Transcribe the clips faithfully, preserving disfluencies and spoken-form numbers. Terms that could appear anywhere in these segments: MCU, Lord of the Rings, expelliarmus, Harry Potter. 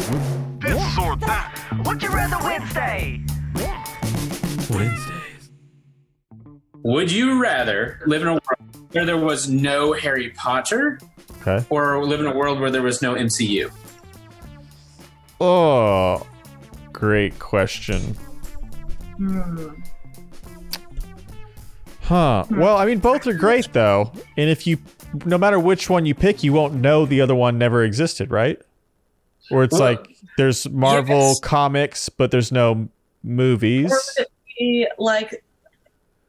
This or that. Would you rather Wednesday? Wednesdays. Would you rather live in a world where there was no Harry Potter, okay, or live in a world where there was no M C U? Oh, great question. Hmm. Huh. Well, I mean, both are great, though. And if you, no matter which one you pick, you won't know the other one never existed, right? Or it's well, like there's Marvel yes. comics, but there's no movies. Or would it be like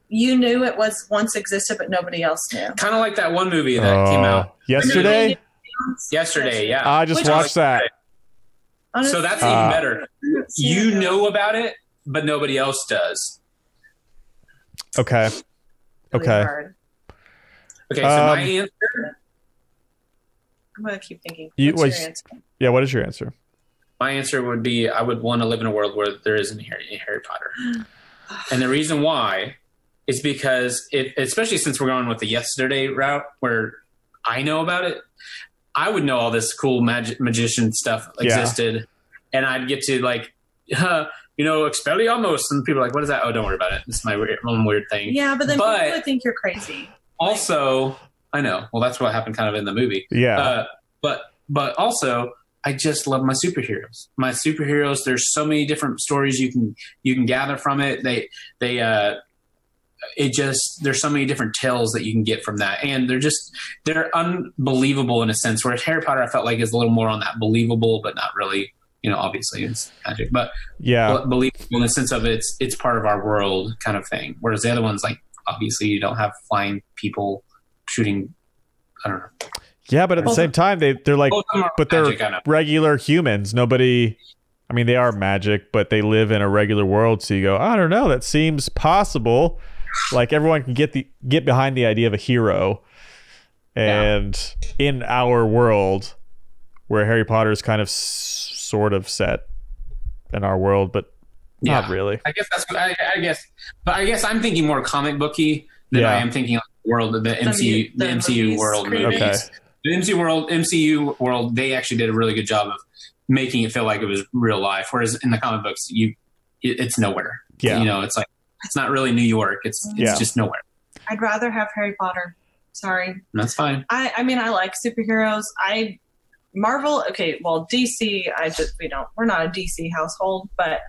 you knew it was once existed, but nobody else knew. Kind of like that one movie that uh, came out yesterday. Yesterday, yeah. I just Which watched that. Honestly, so that's uh, even better. You know about it, but nobody else does. Okay. Really okay. Hard. Okay. So um, my answer. I'm gonna keep thinking. What's you, your answer? Yeah. What is your answer? My answer would be I would want to live in a world where there isn't Harry, Harry Potter, and the reason why is because, it, especially since we're going with the yesterday route, where I know about it, I would know all this cool magic magician stuff existed, yeah. and I'd get to like, huh, you know, expelliarmus, and people are like, what is that? Oh, don't worry about it. It's my weird, own weird thing. Yeah, but then but people would think you're crazy. Also, I know. Well, that's what happened kind of in the movie. Yeah, uh, but but also. I just love my superheroes. My superheroes. There's so many different stories you can you can gather from it. They they uh, it just there's so many different tales that you can get from that, and they're just they're unbelievable in a sense. Whereas Harry Potter, I felt like is a little more on that believable, but not really. You know, obviously it's magic, but yeah, believable in the sense of it's it's part of our world kind of thing. Whereas the other ones, like obviously you don't have flying people shooting. I don't know. Yeah, but at the same time, they, they're like, but they're regular humans. Nobody, I mean, they are magic, but they live in a regular world. So you go, I don't know, that seems possible. Like everyone can get the get behind the idea of a hero. And yeah. in our world, where Harry Potter is kind of s- sort of set in our world, but yeah. not really. I guess that's what I, I guess, but I guess I'm thinking more comic booky than yeah. I am thinking of the world of the M C U, the, the M C U world. Okay. The M C U world, M C U world, they actually did a really good job of making it feel like it was real life. Whereas in the comic books, you, it, it's nowhere. Yeah. You know, it's like, it's not really New York. It's it's yeah. just nowhere. I'd rather have Harry Potter. Sorry. That's fine. I, I mean, I like superheroes. I, Marvel, okay, well, D C, I just, we don't, we're not a D C household, but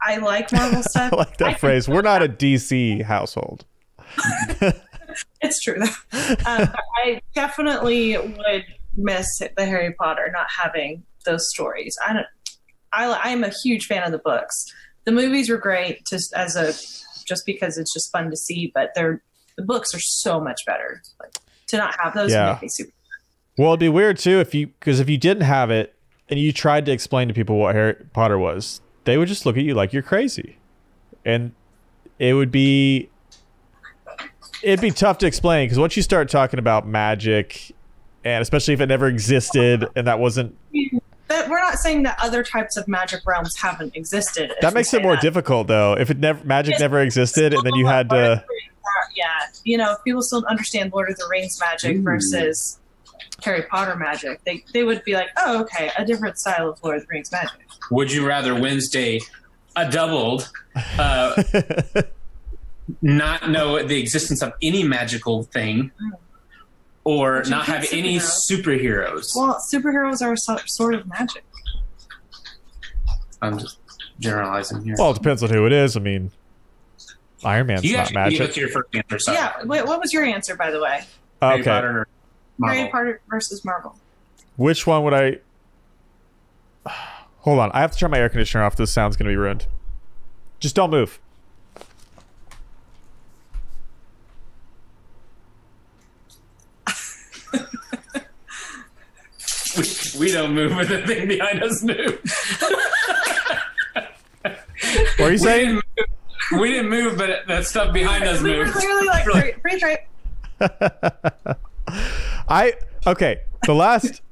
I like Marvel stuff. I like that I phrase. We're not a D C household. It's true, though. Um, I definitely would miss the Harry Potter, not having those stories. I don't. I I am a huge fan of the books. The movies were great, just as a just because it's just fun to see. But they're the books are so much better. Like, to not have those yeah. would make me super. Well, it'd be weird too if you because if you didn't have it and you tried to explain to people what Harry Potter was, they would just look at you like you're crazy, and it would be. It'd be tough to explain because once you start talking about magic, and especially if it never existed and that wasn't. But we're not saying that other types of magic realms haven't existed. That makes it more that. difficult, though. If it never magic it's, never existed, and then you had to. Yeah, you know, if people still understand Lord of the Rings magic Ooh. versus Harry Potter magic, they they would be like, oh, okay, a different style of Lord of the Rings magic. Would you rather Wednesday, a doubled. Uh, not know the existence of any magical thing or not have superheroes? Any superheroes. Well, superheroes are so, sort of magic. I'm just generalizing here. Well, it depends on who it is. I mean, Iron Man's you not magic. You actually your first answer. Sorry. Yeah. Wait, what was your answer, by the way? Uh, okay. Harry Potter, Harry Potter versus Marvel. Which one would I... Hold on. I have to turn my air conditioner off. This sound's going to be ruined. Just don't move. We, we don't move when the thing behind us moves. What are you saying? We didn't move, we didn't move but that stuff behind us we moved. We were clearly like, free, free trade. I, okay, the last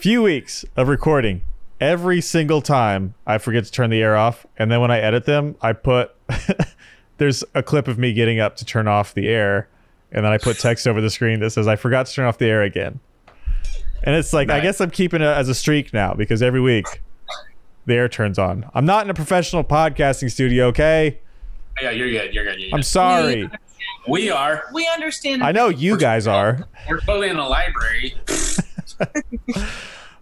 few weeks of recording, every single time I forget to turn the air off, and then when I edit them, I put, there's a clip of me getting up to turn off the air, and then I put text over the screen that says, I forgot to turn off the air again. And it's like, nice. I guess I'm keeping it as a streak now because every week the air turns on. I'm not in a professional podcasting studio, okay? Yeah, you're good. You're good. You're good. I'm sorry. Yeah, we are. We understand. I know you guys are. We're fully in the library.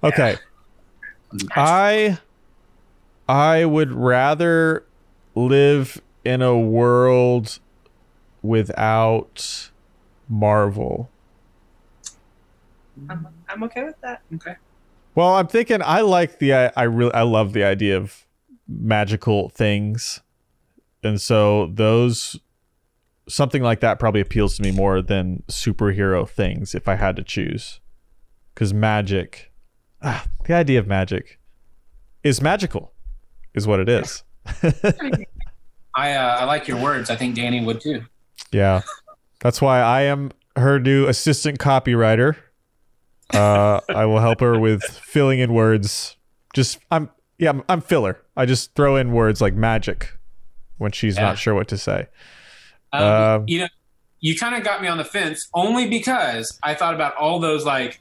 Okay. Yeah. I I would rather live in a world without Marvel. I'm, I'm okay with that. Okay. Well, I'm thinking I like the I, I really I love the idea of magical things. And so those something like that probably appeals to me more than superhero things if I had to choose. Because magic, ah, the idea of magic is magical, is what it is. I uh, I like your words. I think Danny would too. Yeah. That's why I am her new assistant copywriter. Uh, I will help her with filling in words. Just I'm yeah, I'm, I'm filler. I just throw in words like magic when she's yeah. not sure what to say. Um, um, you know, you kind of got me on the fence only because I thought about all those, like,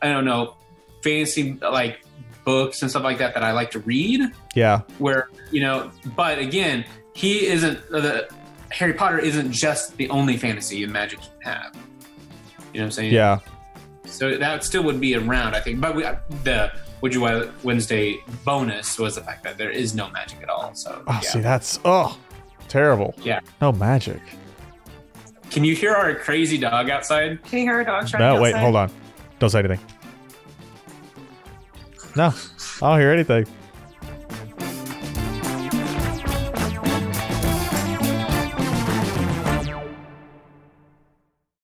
I don't know, fantasy like books and stuff like that that I like to read. Yeah. Where, you know, but again, he isn't the Harry Potter isn't just the only fantasy and magic you can have. You know what I'm saying? Yeah. So that still would be around, I think. But we, the Would You Wednesday bonus was the fact that there is no magic at all. So oh, yeah. see, that's oh terrible. Yeah, no magic. Can you hear our crazy dog outside? Can you hear our dog? No, outside? Wait, hold on. Don't say anything. No, I don't hear anything.